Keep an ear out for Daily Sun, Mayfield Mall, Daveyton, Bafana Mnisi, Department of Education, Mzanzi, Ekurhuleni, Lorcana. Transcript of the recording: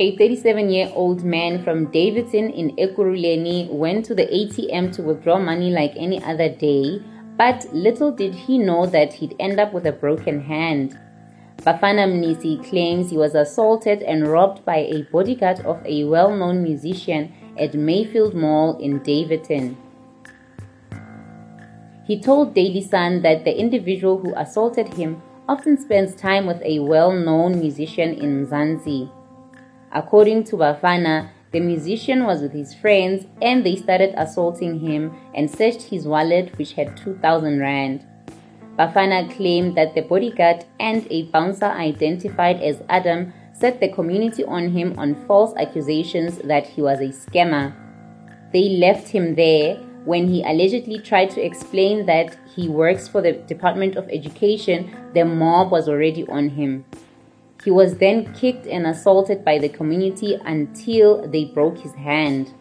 A 37-year-old man from Daveyton in Ekurhuleni went to the ATM to withdraw money like any other day, but little did he know that he'd end up with a broken hand. Bafana Mnisi claims he was assaulted and robbed by a bodyguard of a well-known musician at Mayfield Mall in Daveyton. He told Daily Sun that the individual who assaulted him often spends time with a well-known musician in Mzanzi. According to Bafana, the musician was with his friends and they started assaulting him and searched his wallet, which had 2,000 rand. Bafana claimed that the bodyguard and a bouncer identified as Adam set the community on him on false accusations that he was a scammer. They left him there when he allegedly tried to explain that he works for the Department of Education. The mob was already on him. He was then kicked and assaulted by the community until they broke his hand.